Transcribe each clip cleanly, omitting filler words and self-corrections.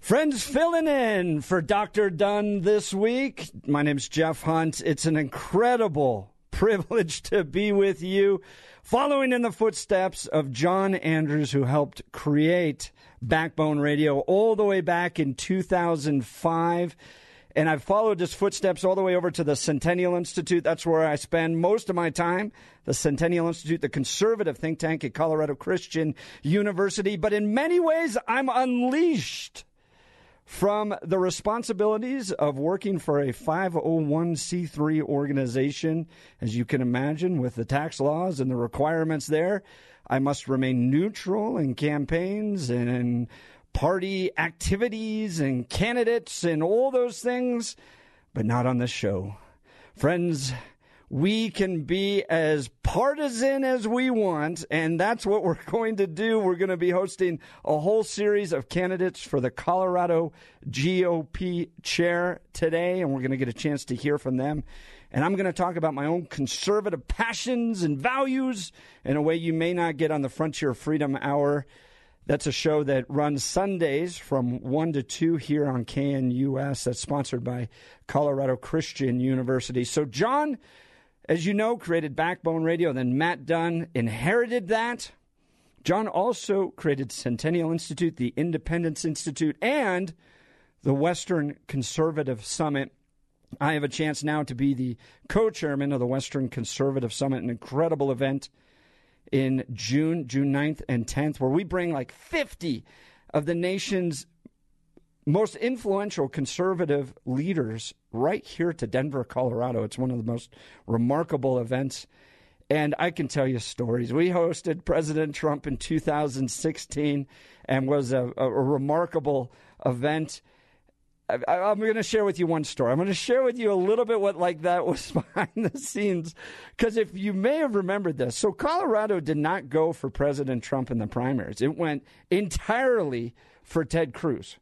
Friends, filling in for Dr. Dunn this week. My name's Jeff Hunt. It's an incredible privilege to be with you, following in the footsteps of John Andrews, who helped create Backbone Radio all the way back in 2005. And I've followed his footsteps all the way over to the Centennial Institute. That's where I spend most of my time, the Centennial Institute, the conservative think tank at Colorado Christian University. But in many ways, I'm unleashed from the responsibilities of working for a 501c3 organization. As you can imagine, with the tax laws and the requirements there, I must remain neutral in campaigns and in party activities and candidates and all those things, but not on this show. Friends, we can be as partisan as we want, and that's what we're going to do. We're going to be hosting a whole series of candidates for the Colorado GOP chair today, and we're going to get a chance to hear from them. And I'm going to talk about my own conservative passions and values in a way you may not get on the Frontier Freedom Hour. That's a show that runs Sundays from 1 to 2 here on KNUS. That's sponsored by Colorado Christian University. So John, as you know, created Backbone Radio, then Matt Dunn inherited that. John also created Centennial Institute, the Independence Institute, and the Western Conservative Summit. I have a chance now to be the co-chairman of the Western Conservative Summit, an incredible event in June 9th and 10th, where we bring like 50 of the nation's most influential conservative leaders right here to Denver, Colorado. It's one of the most remarkable events, and I can tell you stories. We hosted President Trump in 2016 and was a remarkable event. I'm going to share with you one story. I'm going to share with you a little bit what like that was behind the scenes, because if you may have remembered this. So Colorado did not go for President Trump in the primaries. It went entirely for Ted Cruz.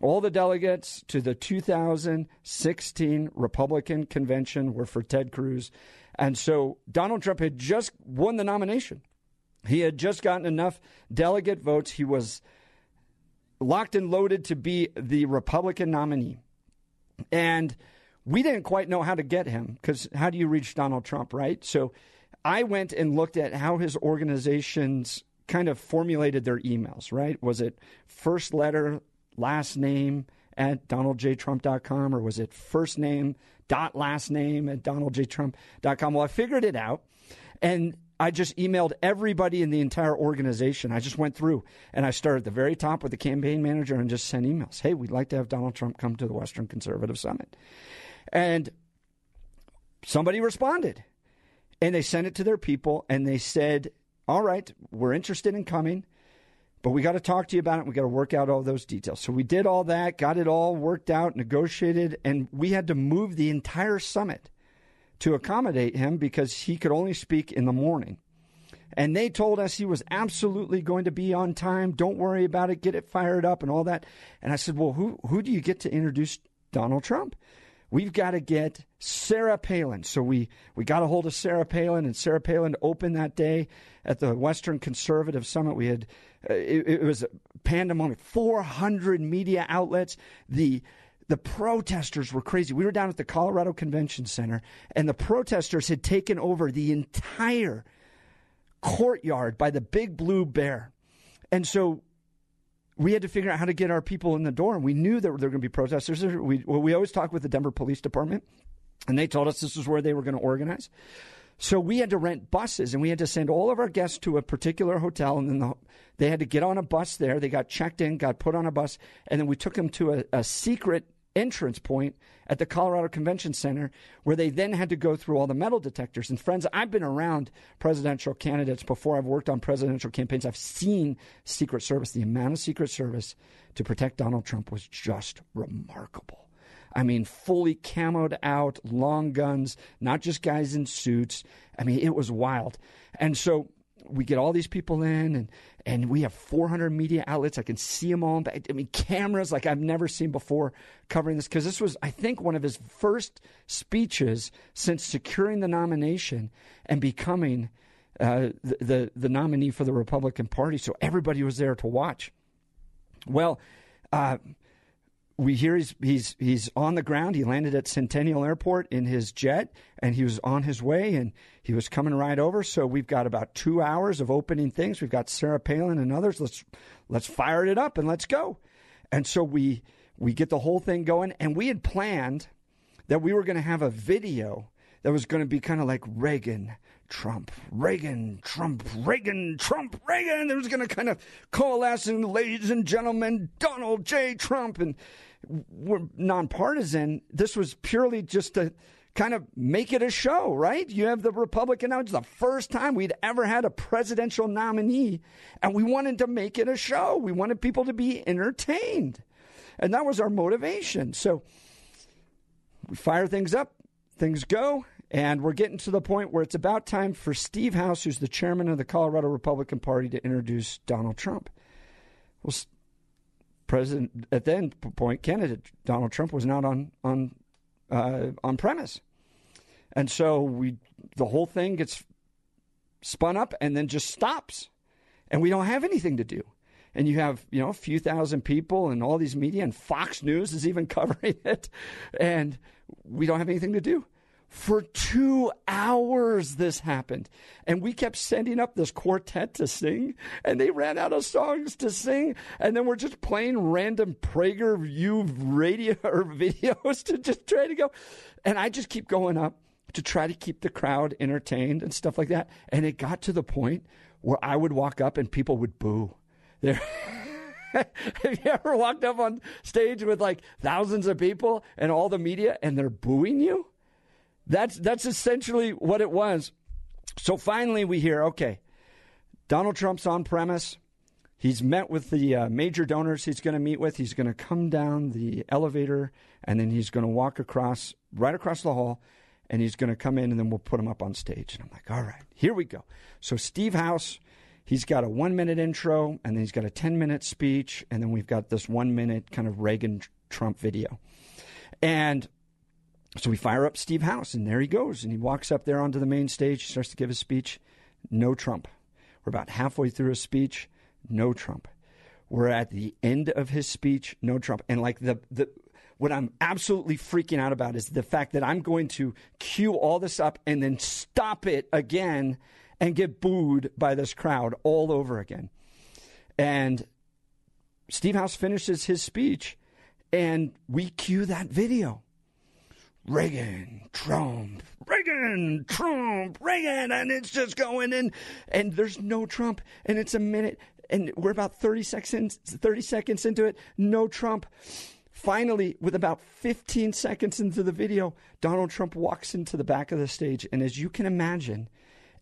All the delegates to the 2016 Republican convention were for Ted Cruz. And so Donald Trump had just won the nomination. He had just gotten enough delegate votes. He was locked and loaded to be the Republican nominee. And we didn't quite know how to get him, because how do you reach Donald Trump, right? So I went and looked at how his organizations kind of formulated their emails, right? Was it first letter, last name at DonaldJTrump.com, or was it first name dot last name at DonaldJTrump.com? Well, I figured it out, and I just emailed everybody in the entire organization. I just went through, and I started at the very top with the campaign manager and just sent emails. Hey, we'd like to have Donald Trump come to the Western Conservative Summit. And somebody responded, and they sent it to their people, and they said, all right, we're interested in coming, but we got to talk to you about it. We got to work out all those details. So we did all that, got it all worked out, negotiated, and we had to move the entire summit to accommodate him, because he could only speak in the morning. And they told us he was absolutely going to be on time. Don't worry about it. Get it fired up and all that. And I said, well, who do you get to introduce Donald Trump? We've got to get Sarah Palin. So we got a hold of Sarah Palin, and Sarah Palin opened that day at the Western Conservative Summit. We had it was a pandemonium, 400 media outlets. The protesters were crazy. We were down at the Colorado Convention Center, and the protesters had taken over the entire courtyard by the big blue bear. And so we had to figure out how to get our people in the door, and we knew that there were going to be protesters. We always talk with the Denver Police Department, and they told us this is where they were going to organize. So we had to rent buses, and we had to send all of our guests to a particular hotel, and then they had to get on a bus there. They got checked in, got put on a bus, and then we took them to a secret entrance point at the Colorado Convention Center, where they then had to go through all the metal detectors. And friends, I've been around presidential candidates before. I've worked on presidential campaigns. I've seen Secret Service. The amount of Secret Service to protect Donald Trump was just remarkable. I mean, fully camoed out, long guns, not just guys in suits. I mean, it was wild. And so we get all these people in, and we have 400 media outlets. I can see them all. I mean, cameras like I've never seen before covering this, because this was, I think, one of his first speeches since securing the nomination and becoming the nominee for the Republican Party. So everybody was there to watch. Well, we hear he's on the ground. He landed at Centennial Airport in his jet, and he was on his way, and he was coming right over. So we've got about 2 hours of opening things. We've got Sarah Palin and others. Let's fire it up and let's go. And so we get the whole thing going, and we had planned that we were going to have a video that was going to be kind of like Reagan, Trump, Reagan, Trump, Reagan, Trump, Reagan. It was going to kind of coalesce, and ladies and gentlemen, Donald J. Trump. And we're nonpartisan. This was purely just to kind of make it a show, right? You have the Republican. Now, it's the first time we'd ever had a presidential nominee, and we wanted to make it a show. We wanted people to be entertained, and that was our motivation. So we fire things up. Things go, and we're getting to the point where it's about time for Steve House, who's the chairman of the Colorado Republican Party, to introduce Donald Trump. Well, President at that point, candidate Donald Trump, was not on premise, and so the whole thing gets spun up and then just stops, and we don't have anything to do. And you have, a few thousand people and all these media, and Fox News is even covering it. And we don't have anything to do. For 2 hours this happened. And we kept sending up this quartet to sing, and they ran out of songs to sing. And then we're just playing random PragerU radio or videos to just try to go. And I just keep going up to try to keep the crowd entertained and stuff like that. And it got to the point where I would walk up and people would boo. Have you ever walked up on stage with like thousands of people and all the media, and they're booing you? That's essentially what it was. So finally we hear, okay, Donald Trump's on premise. He's met with the major donors he's going to meet with. He's going to come down the elevator, and then he's going to walk right across the hall, and he's going to come in, and then we'll put him up on stage. And I'm like, all right, here we go. So Steve House, he's got a 1-minute intro, and then he's got a 10-minute speech, and then we've got this 1-minute kind of Reagan-Trump video. And so we fire up Steve House, and there he goes, and he walks up there onto the main stage. He starts to give his speech. No Trump. We're about halfway through his speech. No Trump. We're at the end of his speech. No Trump. And like what I'm absolutely freaking out about is the fact that I'm going to cue all this up and then stop it again and get booed by this crowd all over again. And Steve House finishes his speech, and we cue that video. Reagan, Trump, Reagan, Trump, Reagan, and it's just going in, and there's no Trump, and it's a minute, and we're about 30 seconds into it, no Trump. Finally, with about 15 seconds into the video, Donald Trump walks into the back of the stage, and as you can imagine,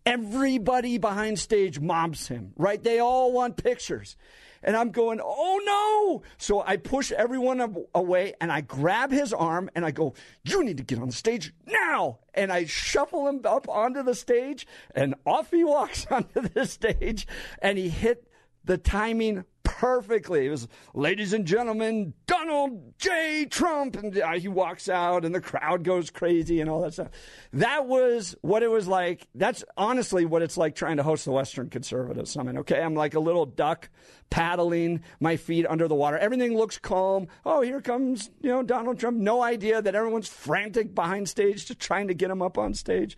everybody behind stage mobs him, right? They all want pictures. And I'm going, oh no. So I push everyone away, and I grab his arm, and I go, you need to get on the stage now. And I shuffle him up onto the stage, and off he walks onto the stage, and he hit the timing perfectly. It was, ladies and gentlemen, Donald J. Trump. And he walks out, and the crowd goes crazy and all that stuff. That was what it was like. That's honestly what it's like trying to host the Western Conservative Summit. Okay, I'm like a little duck paddling my feet under the water. Everything looks calm. Oh, here comes, Donald Trump. No idea that everyone's frantic behind stage just trying to get him up on stage.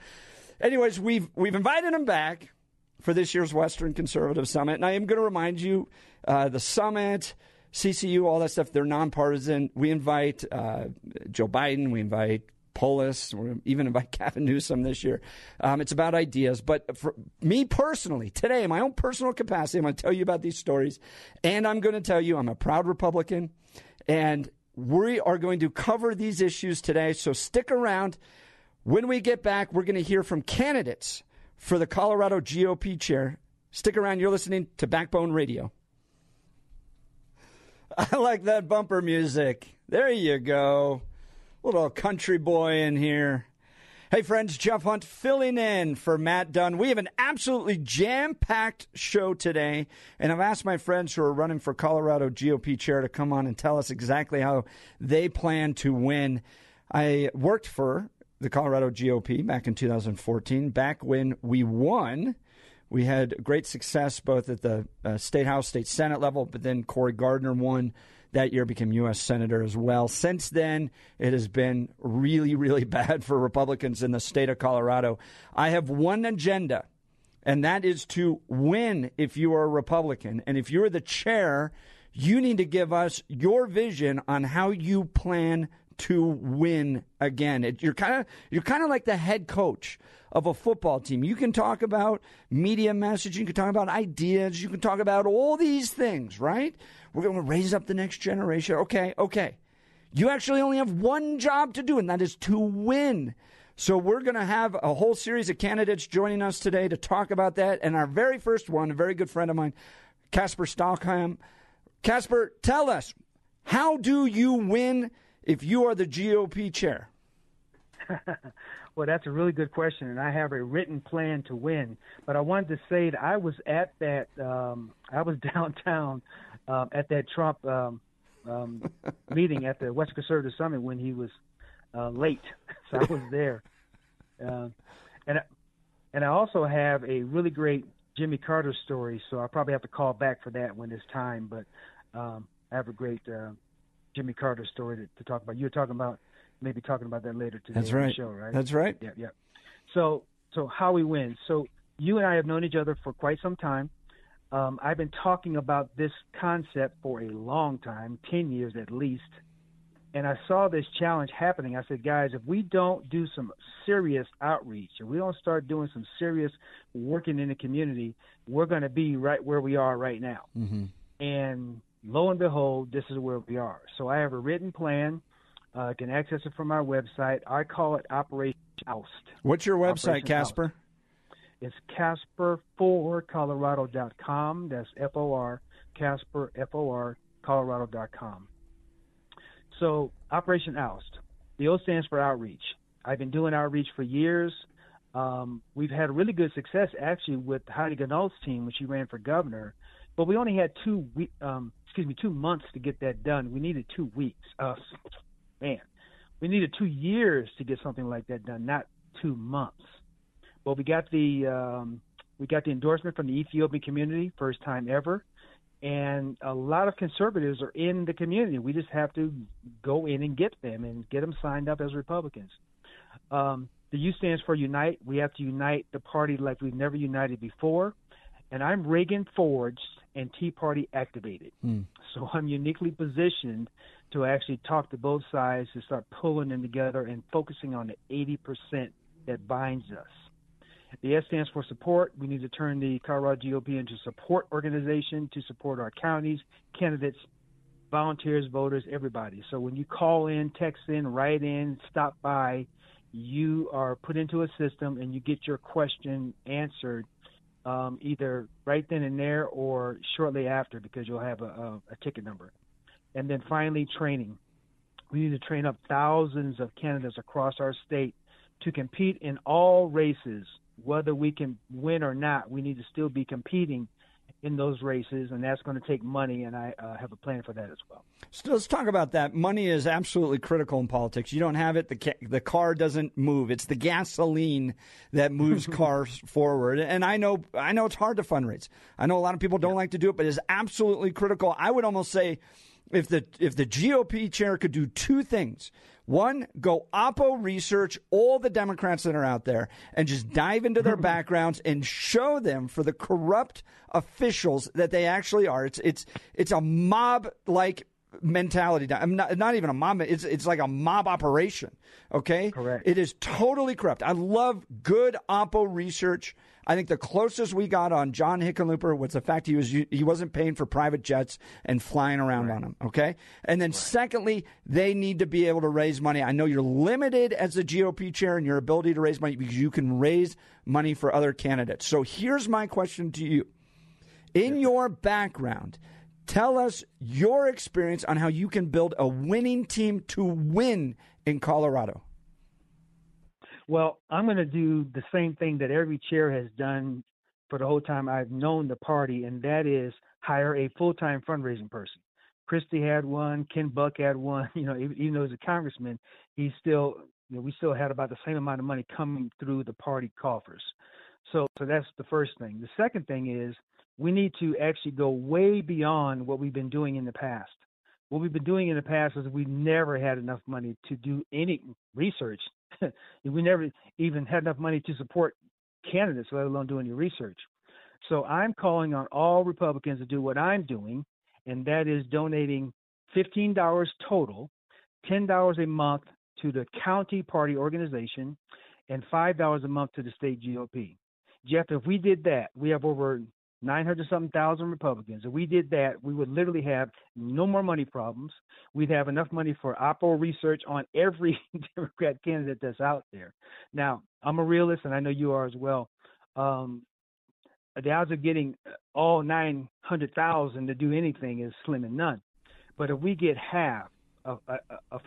Anyways, we've invited him back for this year's Western Conservative Summit. And I am going to remind you, the summit, CCU, all that stuff, they're nonpartisan. We invite Joe Biden. We invite Polis. We even invite Gavin Newsom this year. It's about ideas. But for me personally, today, in my own personal capacity, I'm going to tell you about these stories. And I'm going to tell you I'm a proud Republican. And We are going to cover these issues today, so stick around. When we get back, we're going to hear from candidates for the Colorado GOP chair. Stick around. You're listening to Backbone Radio. I like that bumper music. There you go. Little country boy in here. Hey, friends, Jeff Hunt filling in for Matt Dunn. We have an absolutely jam-packed show today, and I've asked my friends who are running for Colorado GOP chair to come on and tell us exactly how they plan to win. I worked for the Colorado GOP back in 2014, back when we won. We had great success both at the State House, State Senate level, but then Cory Gardner won that year, became U.S. Senator as well. Since then, it has been really, really bad for Republicans in the state of Colorado. I have one agenda, and that is to win if you are a Republican. And if you're the chair, you need to give us your vision on how you plan to win again. You're kind of like the head coach of a football team. You can talk about media messaging, you can talk about ideas, you can talk about all these things, right? We're going to raise up the next generation. Okay. You actually only have one job to do, and that is to win. So we're going to have a whole series of candidates joining us today to talk about that. And our very first one, a very good friend of mine, Casper Stalkheim. Casper, tell us, how do you win if you are the GOP chair? Well, that's a really good question, and I have a written plan to win. But I wanted to say that I was at that I was downtown at that Trump meeting at the Western Conservative Summit when he was late. So I was there. And I also have a really great Jimmy Carter story, so I probably have to call back for that when it's time. But I have a great Jimmy Carter story to talk about. You were talking about maybe that later today. That's right. On the show, right? That's right. Yeah. So how we win. So you and I have known each other for quite some time. I've been talking about this concept for a long time, 10 years at least. And I saw this challenge happening. I said, guys, if we don't do some serious outreach, if we don't start doing some serious working in the community, we're going to be right where we are right now. Mm-hmm. And lo and behold, this is where we are. So I have a written plan. You can access it from our website. I call it Operation Oust. What's your website, Operation Casper? Oust. It's casper4colorado.com. That's F-O-R, Casper, F-O-R, Colorado.com. So Operation Oust. The O stands for outreach. I've been doing outreach for years. We've had really good success, actually, with Heidi Ganault's team when she ran for governor. But we only had 2 months to get that done. We needed 2 weeks. We needed 2 years to get something like that done, not 2 months. Well, we got the endorsement from the Ethiopian community, first time ever, and a lot of conservatives are in the community. We just have to go in and get them signed up as Republicans. The U stands for unite. We have to unite the party like we've never united before, and I'm Reagan forged and Tea Party activated. So I'm uniquely positioned to actually talk to both sides and start pulling them together and focusing on the 80% that binds us. The S stands for support. We need to turn the Colorado GOP into a support organization to support our counties, candidates, volunteers, voters, everybody. So when you call in, text in, write in, stop by, you are put into a system and you get your question answered either right then and there or shortly after, because you'll have a ticket number. And then finally, training. We need to train up thousands of candidates across our state to compete in all races. Whether we can win or not, we need to still be competing in those races, and that's going to take money, and I have a plan for that as well. So let's talk about that. Money is absolutely critical in politics. You don't have it, the car doesn't move. It's the gasoline that moves cars forward. And I know it's hard to fundraise. I know a lot of people don't like to do it, but it's absolutely critical. I would almost say if the GOP chair could do two things. One, go oppo research all the Democrats that are out there and just dive into their backgrounds and show them for the corrupt officials that they actually are. It's a mob like mentality. I'm not even a mob. It's like a mob operation. Okay, correct. It is totally corrupt. I love good oppo research. I think the closest we got on John Hickenlooper was the fact he wasn't paying for private jets and flying around on them. Okay. And then secondly, they need to be able to raise money. I know you're limited as the GOP chair in your ability to raise money because you can raise money for other candidates. So here's my question to you. In your background, tell us your experience on how you can build a winning team to win in Colorado. Well, I'm going to do the same thing that every chair has done for the whole time I've known the party, and that is hire a full-time fundraising person. Christie had one. Ken Buck had one. You know, even though he's a congressman, he still, you know, we still had about the same amount of money coming through the party coffers. So that's the first thing. The second thing is, we need to actually go way beyond what we've been doing in the past. What we've been doing in the past is we never had enough money to do any research. We never even had enough money to support candidates, let alone do any research. So I'm calling on all Republicans to do what I'm doing, and that is donating $15 total, $10 a month to the county party organization, and $5 a month to the state GOP. Jeff, if we did that, we have over 900-something thousand Republicans. If we did that, we would literally have no more money problems. We'd have enough money for oppo research on every Democrat candidate that's out there. Now, I'm a realist, and I know you are as well. The odds of getting all 900,000 to do anything is slim and none. But if we get half, a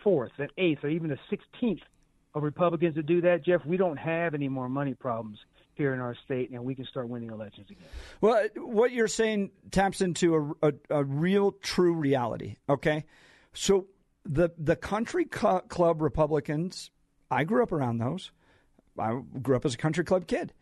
fourth, an eighth, or even a 16th of Republicans to do that, Jeff, we don't have any more money problems here in our state, and we can start winning elections again. Well, what you're saying taps into a real, true reality, okay? So the country club Republicans, I grew up around those. I grew up as a country club kid.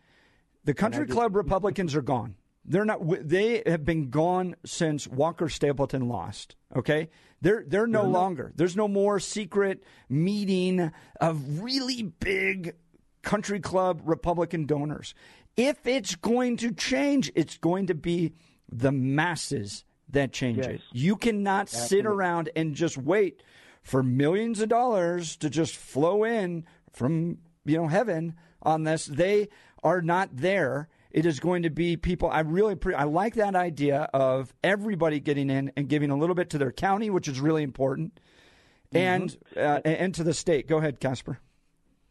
The country club Republicans are gone. They're not. They have been gone since Walker Stapleton lost. Okay, they're no longer. There's no more secret meeting of really big country club Republican donors. If it's going to change, it's going to be the masses that change it. You cannot sit around and just wait for millions of dollars to just flow in from heaven on this. They are not there. It is going to be people. I like that idea of everybody getting in and giving a little bit to their county, which is really important, and to the state. Go ahead, Casper.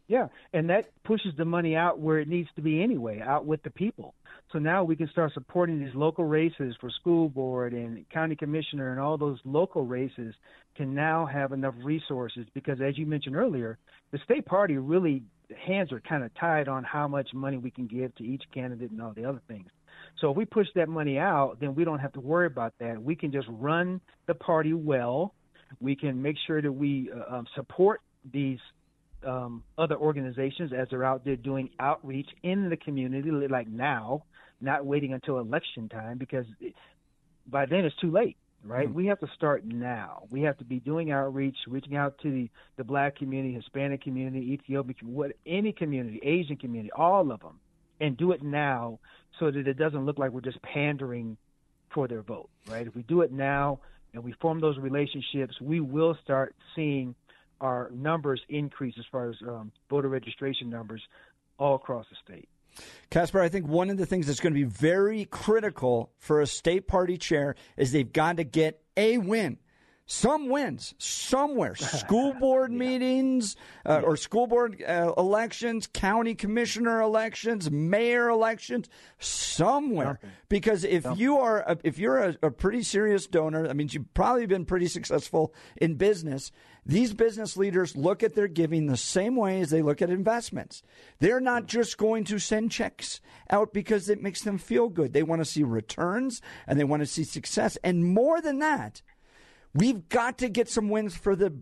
Yeah, and that pushes the money out where it needs to be anyway, out with the people. So now we can start supporting these local races for school board and county commissioner, and all those local races can now have enough resources because, as you mentioned earlier, the state party really – hands are kind of tied on how much money we can give to each candidate and all the other things. So if we push that money out, then we don't have to worry about that. We can just run the party well. We can make sure that we support these other organizations as they're out there doing outreach in the community, like now, not waiting until election time, because by then it's too late. Right. We have to start now. We have to be doing outreach, reaching out to the black community, Hispanic community, Ethiopian community, any community, Asian community, all of them, and do it now so that it doesn't look like we're just pandering for their vote. Right. If we do it now and we form those relationships, we will start seeing our numbers increase as far as voter registration numbers all across the state. Casper, I think one of the things that's going to be very critical for a state party chair is they've got to get a win. Some wins somewhere. School board meetings or school board elections, county commissioner elections, mayor elections, somewhere. Because if you're a pretty serious donor, that means you've probably been pretty successful in business. These business leaders look at their giving the same way as they look at investments. They're not just going to send checks out because it makes them feel good. They want to see returns and they want to see success. And more than that, we've got to get some wins for the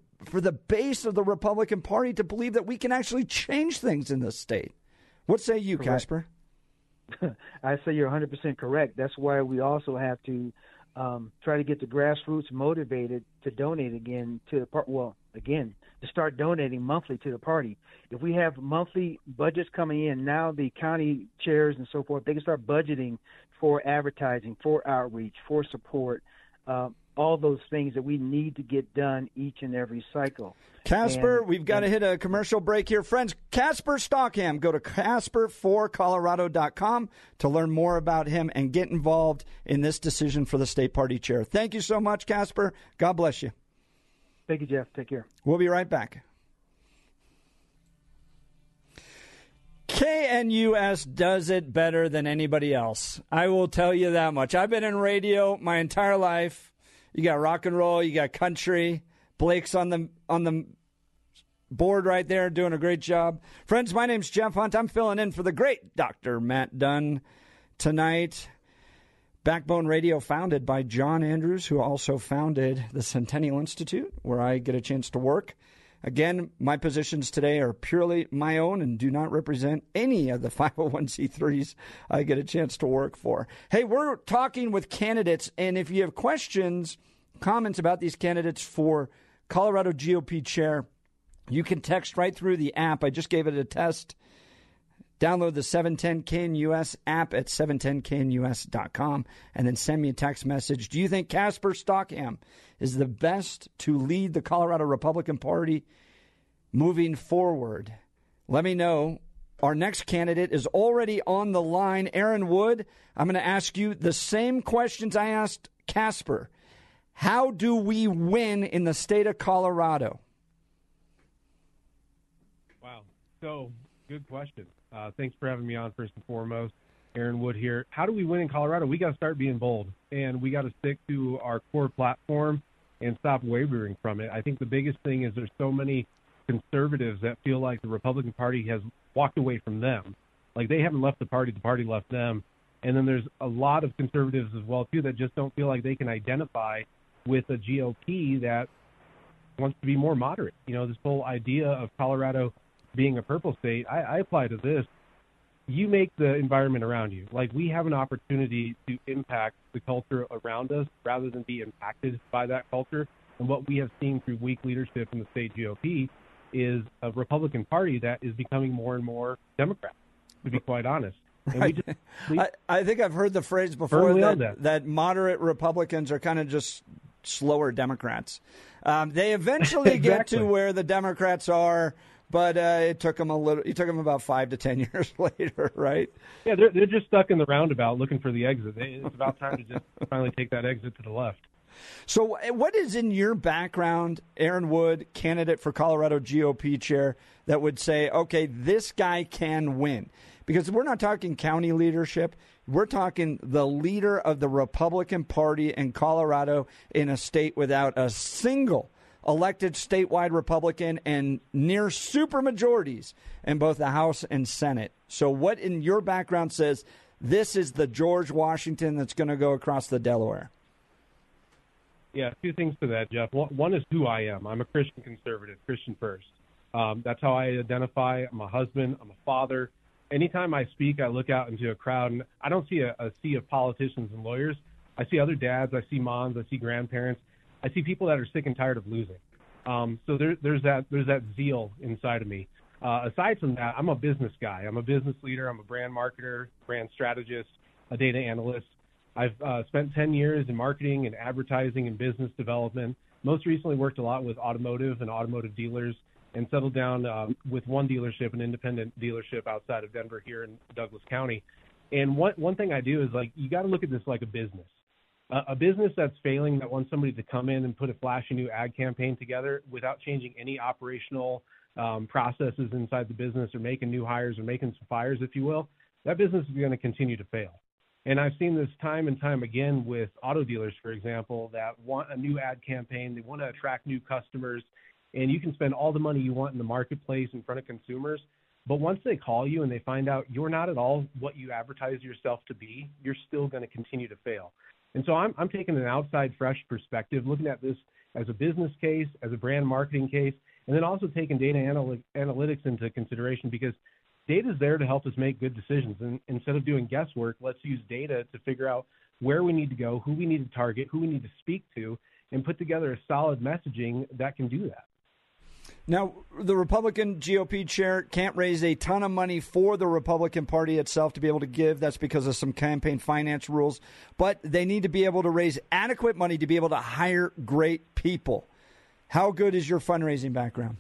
base of the Republican Party to believe that we can actually change things in this state. What say you, Casper? I say you're 100% correct. That's why we also have to try to get the grassroots motivated to donate again to the party. Well, again, to start donating monthly to the party. If we have monthly budgets coming in, now the county chairs and so forth, they can start budgeting for advertising, for outreach, for support, all those things that we need to get done each and every cycle. Casper, we've got to hit a commercial break here. Friends, Casper Stalkheim. Go to casper4colorado.com to learn more about him and get involved in this decision for the state party chair. Thank you so much, Casper. God bless you. Thank you, Jeff. Take care. We'll be right back. KNUS does it better than anybody else. I will tell you that much. I've been in radio my entire life. You got rock and roll, you got country. Blake's on the board right there doing a great job. Friends, my name's Jeff Hunt. I'm filling in for the great Dr. Matt Dunn tonight. Backbone Radio, founded by John Andrews, who also founded the Centennial Institute, where I get a chance to work. Again, my positions today are purely my own and do not represent any of the 501c3s I get a chance to work for. Hey, we're talking with candidates, and if you have questions, comments about these candidates for Colorado GOP chair, you can text right through the app. I just gave it a test. Download the 710 KNUS app at 710KNUS.com and then send me a text message. Do you think Casper Stalkheim is the best to lead the Colorado Republican Party moving forward? Let me know. Our next candidate is already on the line, Aaron Wood. I'm going to ask you the same questions I asked Casper. How do we win in the state of Colorado? Wow. So good question. Thanks for having me on, first and foremost. Aaron Wood here. How do we win in Colorado? We got to start being bold, and we got to stick to our core platform and stop wavering from it. I think the biggest thing is there's so many conservatives that feel like the Republican Party has walked away from them. Like, they haven't left the party left them. And then there's a lot of conservatives as well, too, that just don't feel like they can identify with a GOP that wants to be more moderate. You know, this whole idea of Colorado being a purple state, I apply to this. You make the environment around you. Like, we have an opportunity to impact the culture around us rather than be impacted by that culture. And what we have seen through weak leadership in the state GOP is a Republican Party that is becoming more and more Democrat, to be quite honest. And right. I think I've heard the phrase before that moderate Republicans are kind of just slower Democrats. They eventually exactly. get to where the Democrats are. But it took them about 5 to 10 years later, right? Yeah, they're just stuck in the roundabout looking for the exit. It's about time to just finally take that exit to the left. So what is in your background, Aaron Wood, candidate for Colorado GOP chair, that would say, okay, this guy can win? Because we're not talking county leadership. We're talking the leader of the Republican Party in Colorado, in a state without a single elected statewide Republican and near super majorities in both the House and Senate. So what in your background says this is the George Washington that's going to go across the Delaware? Yeah, two things to that, Jeff. One is who I am. I'm a Christian conservative, Christian first. That's how I identify. I'm a husband. I'm a father. Anytime I speak, I look out into a crowd, and I don't see a sea of politicians and lawyers. I see other dads. I see moms. I see grandparents. I see people that are sick and tired of losing. So there's that zeal inside of me. Aside from that, I'm a business guy. I'm a business leader. I'm a brand marketer, brand strategist, a data analyst. I've spent 10 years in marketing and advertising and business development. Most recently worked a lot with automotive and automotive dealers, and settled down with one dealership, an independent dealership outside of Denver here in Douglas County. And one thing I do is, like, you got to look at this like a business. A business that's failing, that wants somebody to come in and put a flashy new ad campaign together without changing any operational processes inside the business, or making new hires, or making some fires, if you will, that business is going to continue to fail. And I've seen this time and time again with auto dealers, for example, that want a new ad campaign. They want to attract new customers. And you can spend all the money you want in the marketplace in front of consumers. But once they call you and they find out you're not at all what you advertise yourself to be, you're still going to continue to fail. And so I'm taking an outside, fresh perspective, looking at this as a business case, as a brand marketing case, and then also taking data analytics into consideration, because data is there to help us make good decisions. And instead of doing guesswork, let's use data to figure out where we need to go, who we need to target, who we need to speak to, and put together a solid messaging that can do that. Now, the Republican GOP chair can't raise a ton of money for the Republican Party itself to be able to give. That's because of some campaign finance rules. But they need to be able to raise adequate money to be able to hire great people. How good is your fundraising background?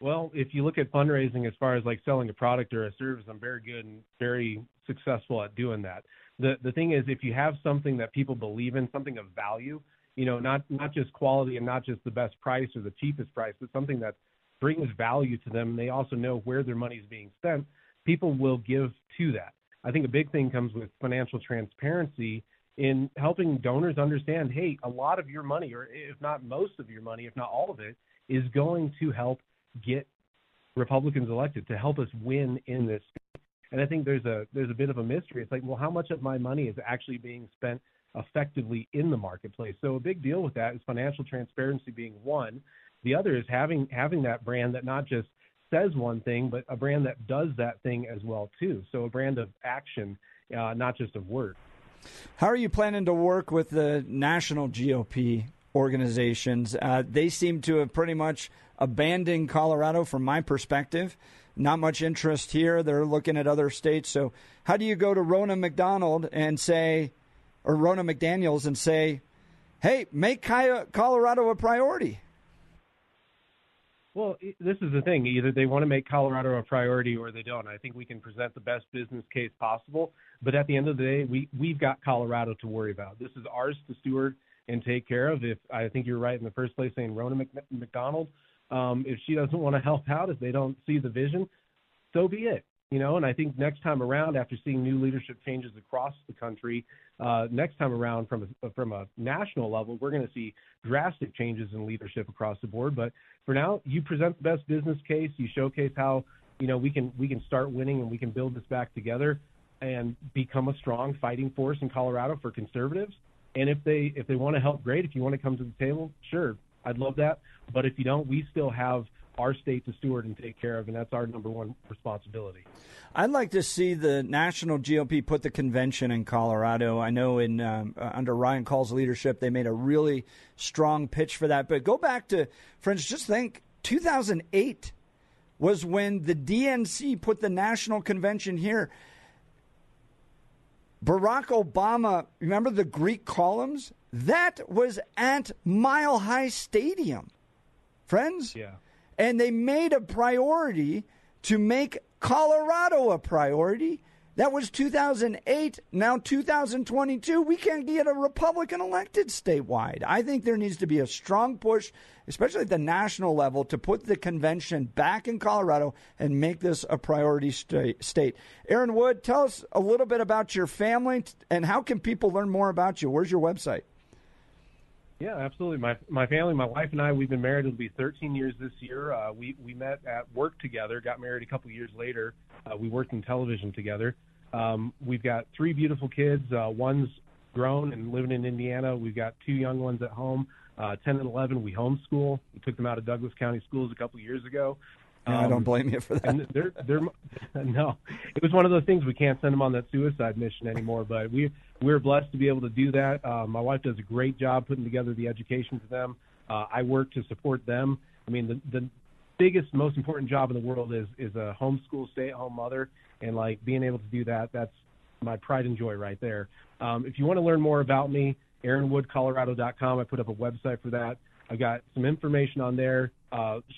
Well, if you look at fundraising as far as like selling a product or a service, I'm very good and very successful at doing that. The thing is, if you have something that people believe in, something of value, you know, not just quality and not just the best price or the cheapest price, but something that brings value to them. They also know where their money is being spent. People will give to that. I think a big thing comes with financial transparency in helping donors understand, hey, a lot of your money, or if not most of your money, if not all of it, is going to help get Republicans elected, to help us win in this state. And I think there's a bit of a mystery. It's like, well, how much of my money is actually being spent effectively in the marketplace? So a big deal with that is financial transparency being one. The other is having that brand that not just says one thing, but a brand that does that thing as well, too. So a brand of action, not just of words. How are you planning to work with the national GOP organizations? They seem to have pretty much abandoned Colorado from my perspective. Not much interest here. They're looking at other states. So how do you go to Ronna McDaniels and say, hey, make Colorado a priority? Well, this is the thing. Either they want to make Colorado a priority or they don't. I think we can present the best business case possible. But at the end of the day, we've got Colorado to worry about. This is ours to steward and take care of. If I think you're right in the first place saying Ronna McDaniel, if she doesn't want to help out, if they don't see the vision, so be it. You know, and I think next time around, after seeing new leadership changes across the country, next time around from a national level, we're going to see drastic changes in leadership across the board. But for now, you present the best business case. You showcase how, you know, we can start winning and we can build this back together and become a strong fighting force in Colorado for conservatives. And if they want to help, great. If you want to come to the table, sure, I'd love that. But if you don't, we still have our state to steward and take care of, and that's our number one responsibility. I'd like to see the national GOP put the convention in Colorado. I know in under Ryan Call's leadership, they made a really strong pitch for that. But go back to, friends, just think, 2008 was when the DNC put the national convention here. Barack Obama, remember the Greek columns? That was at Mile High Stadium, friends. Yeah. And they made a priority to make Colorado a priority. That was 2008. Now 2022, we can't get a Republican elected statewide. I think there needs to be a strong push, especially at the national level, to put the convention back in Colorado and make this a priority state. Aaron Wood, tell us a little bit about your family and how can people learn more about you? Where's your website? Yeah, absolutely. My family, my wife and I, we've been married. It'll be 13 years this year. We met at work together, got married a couple years later. We worked in television together. We've got three beautiful kids. One's grown and living in Indiana. We've got two young ones at home, 10 and 11. We homeschool. We took them out of Douglas County schools a couple years ago. I don't blame you for that. And no, it was one of those things we can't send them on that suicide mission anymore, but we're blessed to be able to do that. My wife does a great job putting together the education for them. I work to support them. I mean, the biggest, most important job in the world is a homeschool stay-at-home mother, and, like, being able to do that, that's my pride and joy right there. If you want to learn more about me, AaronWoodColorado.com. I put up a website for that. I've got some information on there.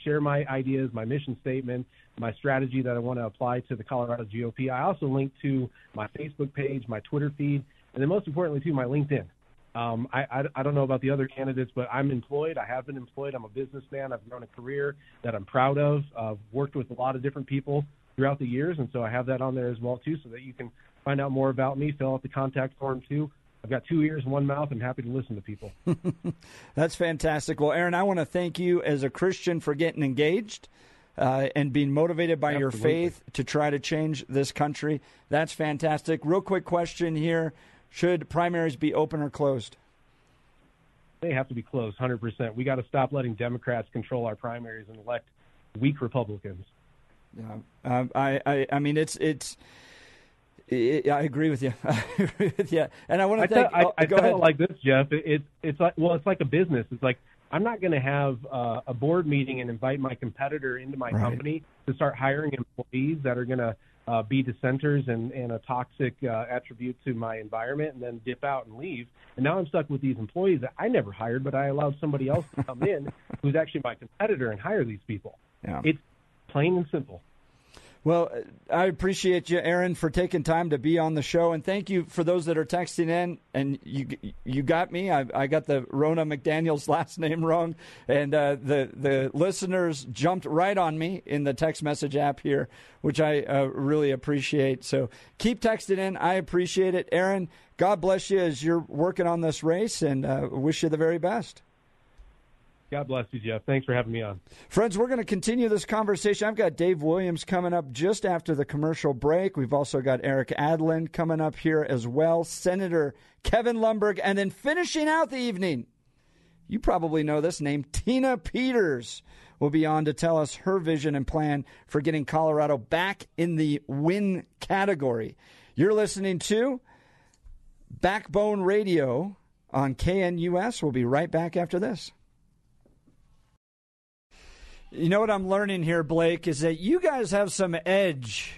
Share my ideas, my mission statement, my strategy that I want to apply to the Colorado GOP. I also link to my Facebook page, my Twitter feed, and then most importantly, too, my LinkedIn. I don't know about the other candidates, but I'm employed. I have been employed. I'm a businessman. I've grown a career that I'm proud of. I've worked with a lot of different people throughout the years, and so I have that on there as well, too, so that you can find out more about me, fill out the contact form, too. I've got 2 ears, 1 mouth. I'm happy to listen to people. That's fantastic. Well, Aaron, I want to thank you as a Christian for getting engaged and being motivated by your faith to try to change this country. That's fantastic. Real quick question here. Should primaries be open or closed? They have to be closed, 100%. We got to stop letting Democrats control our primaries and elect weak Republicans. Yeah, I mean, it's – I agree with you. And I want to thank. Go ahead. Like this, Jeff. It's like, well, it's like a business. It's like I'm not going to have a board meeting and invite my competitor into my company to start hiring employees that are going to be dissenters and a toxic attribute to my environment and then dip out and leave. And now I'm stuck with these employees that I never hired, but I allowed somebody else to come in who's actually my competitor and hire these people. Yeah. It's plain and simple. Well, I appreciate you, Aaron, for taking time to be on the show. And thank you for those that are texting in. And you got me. I got the Ronna McDaniel's last name wrong. And the listeners jumped right on me in the text message app here, which I really appreciate. So keep texting in. I appreciate it. Aaron, God bless you as you're working on this race, and wish you the very best. God bless you, Jeff. Thanks for having me on. Friends, we're going to continue this conversation. I've got Dave Williams coming up just after the commercial break. We've also got Eric Adlin coming up here as well, Senator Kevin Lundberg, and then finishing out the evening, you probably know this name, Tina Peters will be on to tell us her vision and plan for getting Colorado back in the win category. You're listening to Backbone Radio on KNUS. We'll be right back after this. You know what I'm learning here, Blake, is that you guys have some edge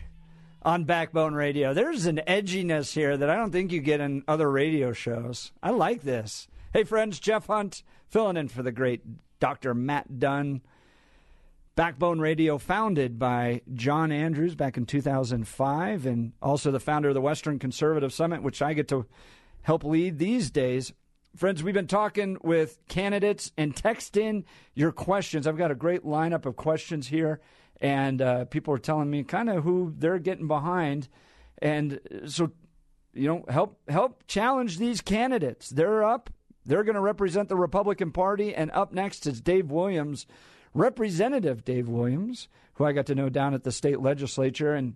on Backbone Radio. There's an edginess here that I don't think you get in other radio shows. I like this. Hey, friends, Jeff Hunt filling in for the great Dr. Matt Dunn. Backbone Radio, founded by John Andrews back in 2005, and also the founder of the Western Conservative Summit, which I get to help lead these days. Friends, we've been talking with candidates, and text in your questions. I've got a great lineup of questions here, and people are telling me kind of who they're getting behind. And so, you know, help challenge these candidates. They're up. They're going to represent the Republican Party. And up next is Dave Williams, Representative Dave Williams, who I got to know down at the state legislature. And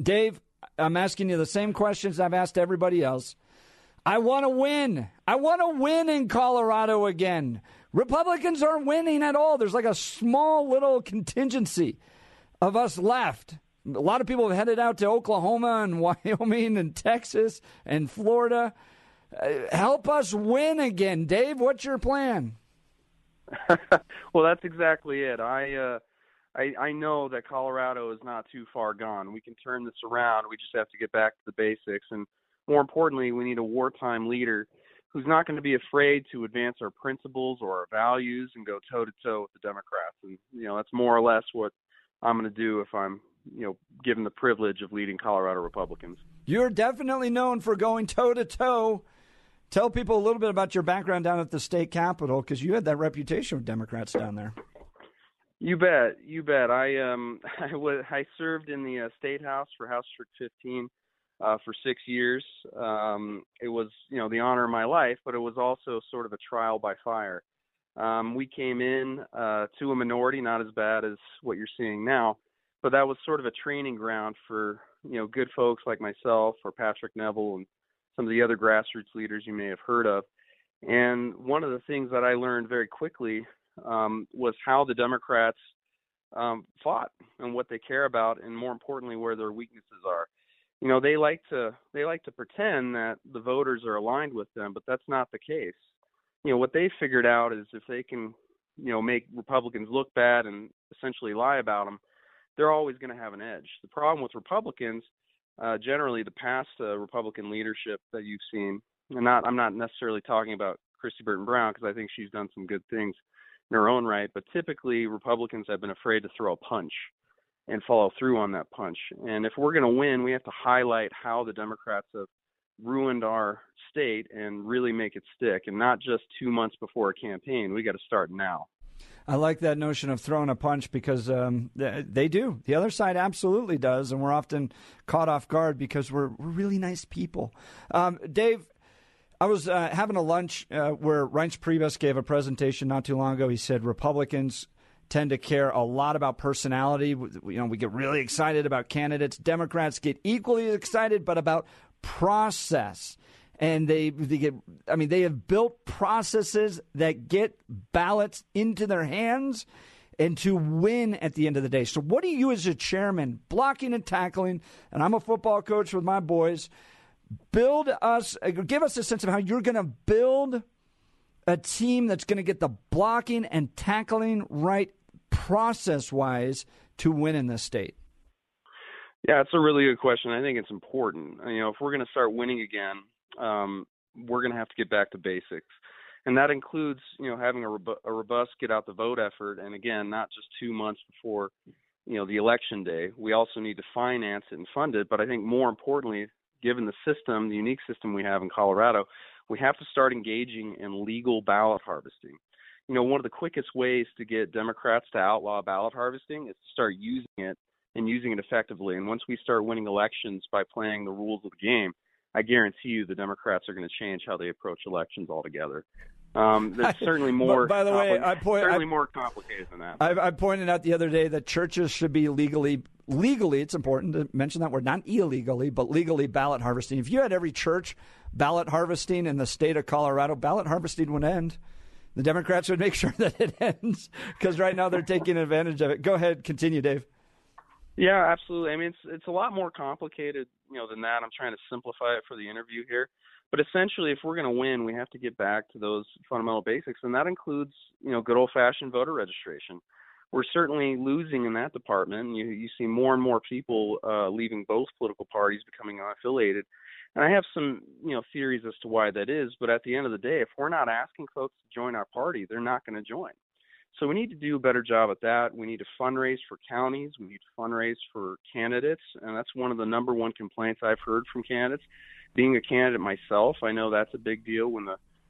Dave, I'm asking you the same questions I've asked everybody else. I want to win. I want to win in Colorado again. Republicans aren't winning at all. There's like a small little contingency of us left. A lot of people have headed out to Oklahoma and Wyoming and Texas and Florida. Help us win again. Dave, what's your plan? Well, that's exactly it. I know that Colorado is not too far gone. We can turn this around. We just have to get back to the basics, and more importantly, we need a wartime leader who's not going to be afraid to advance our principles or our values and go toe-to-toe with the Democrats. And, you know, that's more or less what I'm going to do if I'm, you know, given the privilege of leading Colorado Republicans. You're definitely known for going toe-to-toe. Tell people a little bit about your background down at the state capitol, because you had that reputation with Democrats down there. You bet. You bet. I served in the state house for House District 15. For 6 years. It was, you know, the honor of my life, but it was also sort of a trial by fire. We came in to a minority, not as bad as what you're seeing now, but that was sort of a training ground for, you know, good folks like myself or Patrick Neville and some of the other grassroots leaders you may have heard of. And one of the things that I learned very quickly was how the Democrats fought and what they care about, and more importantly, where their weaknesses are. You know, they like to pretend that the voters are aligned with them, but that's not the case. You know, what they figured out is if they can, you know, make Republicans look bad and essentially lie about them, they're always going to have an edge. The problem with Republicans, generally the past Republican leadership that you've seen, and I'm not necessarily talking about Kristi Burton Brown, because I think she's done some good things in her own right, but typically Republicans have been afraid to throw a punch and follow through on that punch. And if we're going to win, we have to highlight how the Democrats have ruined our state and really make it stick, and not just 2 months before a campaign. We got to start now. I like that notion of throwing a punch, because they do. The other side absolutely does, and we're often caught off guard because we're really nice people. Dave, I was having a lunch where Reince Priebus gave a presentation not too long ago. He said Republicans tend to care a lot about personality. You know, we get really excited about candidates. Democrats get equally excited, but about process. And they have built processes that get ballots into their hands and to win at the end of the day. So what do you, as a chairman, blocking and tackling, and I'm a football coach with my boys, give us a sense of how you're going to build a team that's going to get the blocking and tackling right process-wise to win in this state? Yeah, it's a really good question. I think it's important. You know, if we're going to start winning again, we're going to have to get back to basics. And that includes, you know, having a robust get-out-the-vote effort. And, again, not just 2 months before, you know, the election day. We also need to finance it and fund it. But I think more importantly, given the system, the unique system we have in Colorado, we have to start engaging in legal ballot harvesting. You know, one of the quickest ways to get Democrats to outlaw ballot harvesting is to start using it and using it effectively. And once we start winning elections by playing the rules of the game, I guarantee you the Democrats are going to change how they approach elections altogether. There's certainly more. By the way, more complicated than that. I pointed out the other day that churches should be legally. It's important to mention that word, not illegally, but legally ballot harvesting. If you had every church ballot harvesting in the state of Colorado, ballot harvesting would end. The Democrats would make sure that it ends because right now they're taking advantage of it. Go ahead, continue, Dave. Yeah, absolutely. I mean, it's a lot more complicated, you know, than that. I'm trying to simplify it for the interview here. But essentially, if we're going to win, we have to get back to those fundamental basics, and that includes, you know, good old-fashioned voter registration. We're certainly losing in that department. You see more and more people leaving both political parties, becoming unaffiliated. And I have some, you know, theories as to why that is, but at the end of the day, if we're not asking folks to join our party, they're not going to join. So we need to do a better job at that. We need to fundraise for counties. We need to fundraise for candidates. And that's one of the number one complaints I've heard from candidates. Being a candidate myself, I know that's a big deal when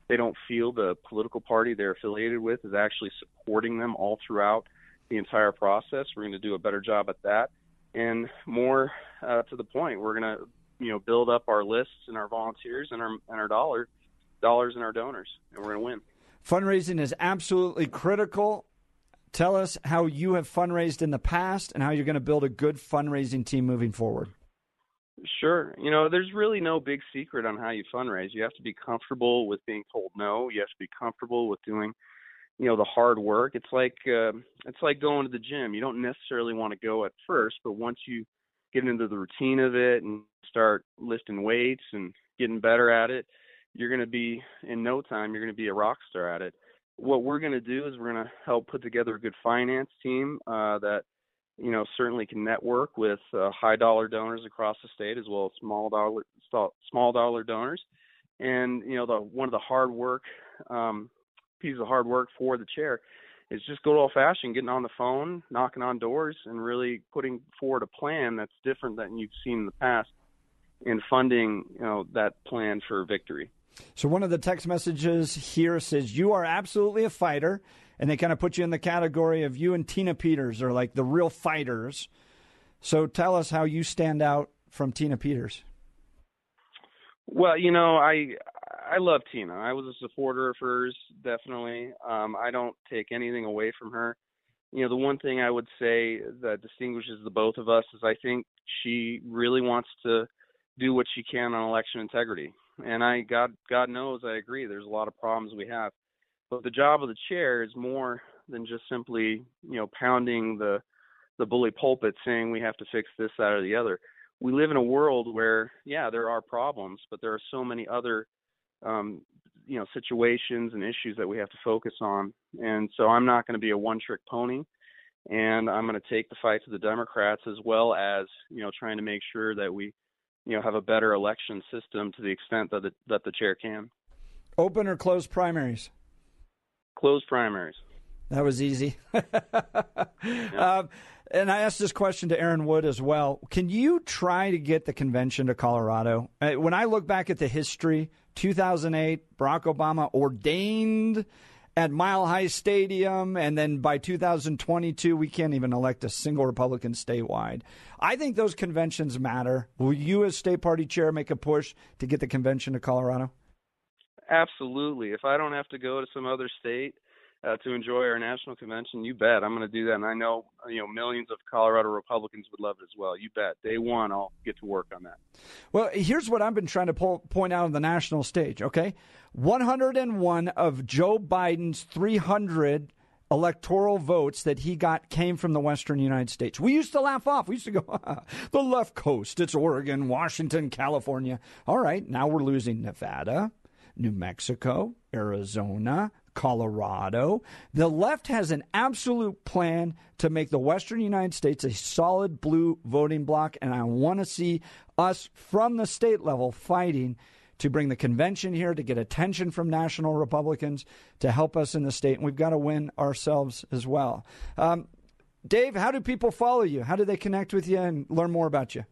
they don't feel the political party they're affiliated with is actually supporting them all throughout the entire process. We're going to do a better job at that. And more to the point, we're going to, you know, build up our lists and our volunteers and our dollars and our donors, and we're going to win. Fundraising is absolutely critical. Tell us how you have fundraised in the past and how you're going to build a good fundraising team moving forward. Sure. You know, there's really no big secret on how you fundraise. You have to be comfortable with being told no. You have to be comfortable with doing, you know, the hard work. It's like going to the gym. You don't necessarily want to go at first, but once you get into the routine of it and start lifting weights and getting better at it, you're going to be, in no time, you're going to be a rock star at it. What we're going to do is we're going to help put together a good finance team that, you know, certainly can network with high-dollar donors across the state as well as small-dollar donors. And, you know, one of the hard work, pieces of hard work for the chair is just good old-fashioned, getting on the phone, knocking on doors, and really putting forward a plan that's different than you've seen in the past and funding, you know, that plan for victory. So one of the text messages here says, you are absolutely a fighter. And they kind of put you in the category of you and Tina Peters are like the real fighters. So tell us how you stand out from Tina Peters. Well, you know, I love Tina. I was a supporter of hers, definitely. I don't take anything away from her. You know, the one thing I would say that distinguishes the both of us is I think she really wants to do what she can on election integrity. And God knows I agree. There's a lot of problems we have. But the job of the chair is more than just simply, you know, pounding the bully pulpit saying we have to fix this, that, or the other. We live in a world where, yeah, there are problems, but there are so many other, you know, situations and issues that we have to focus on. And so I'm not going to be a one-trick pony, and I'm going to take the fight to the Democrats as well as, you know, trying to make sure that we, you know, have a better election system to the extent that the chair can. Open or closed primaries? Closed primaries. That was easy. Yeah. And I asked this question to Aaron Wood as well. Can you try to get the convention to Colorado? When I look back at the history, 2008, Barack Obama ordained at Mile High Stadium, and then by 2022, we can't even elect a single Republican statewide. I think those conventions matter. Will you, as state party chair, make a push to get the convention to Colorado? Absolutely. If I don't have to go to some other state to enjoy our national convention, you bet I'm going to do that. And I know, you know, millions of Colorado Republicans would love it as well. You bet. Day one, I'll get to work on that. Well, here's what I've been trying to point out on the national stage, okay? 101 of Joe Biden's 300 electoral votes that he got came from the Western United States. We used to laugh off. We used to go, the left coast, it's Oregon, Washington, California. All right, now we're losing Nevada, New Mexico, Arizona, Colorado. The left has an absolute plan to make the Western United States a solid blue voting bloc, and I want to see us from the state level fighting to bring the convention here, to get attention from national Republicans, to help us in the state. And we've got to win ourselves as well. Dave, how do people follow you? How do they connect with you and learn more about you?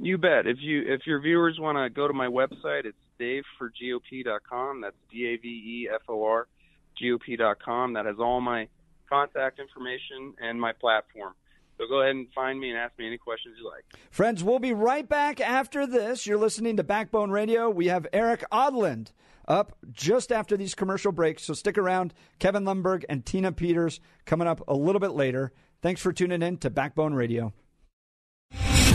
You bet. If your viewers want to go to my website, it's daveforgop.com. That's daveforgop.com. That has all my contact information and my platform. So go ahead and find me and ask me any questions you like. Friends, we'll be right back after this. You're listening to Backbone Radio. We have Eric Odland up just after these commercial breaks. So stick around. Kevin Lundberg and Tina Peters coming up a little bit later. Thanks for tuning in to Backbone Radio.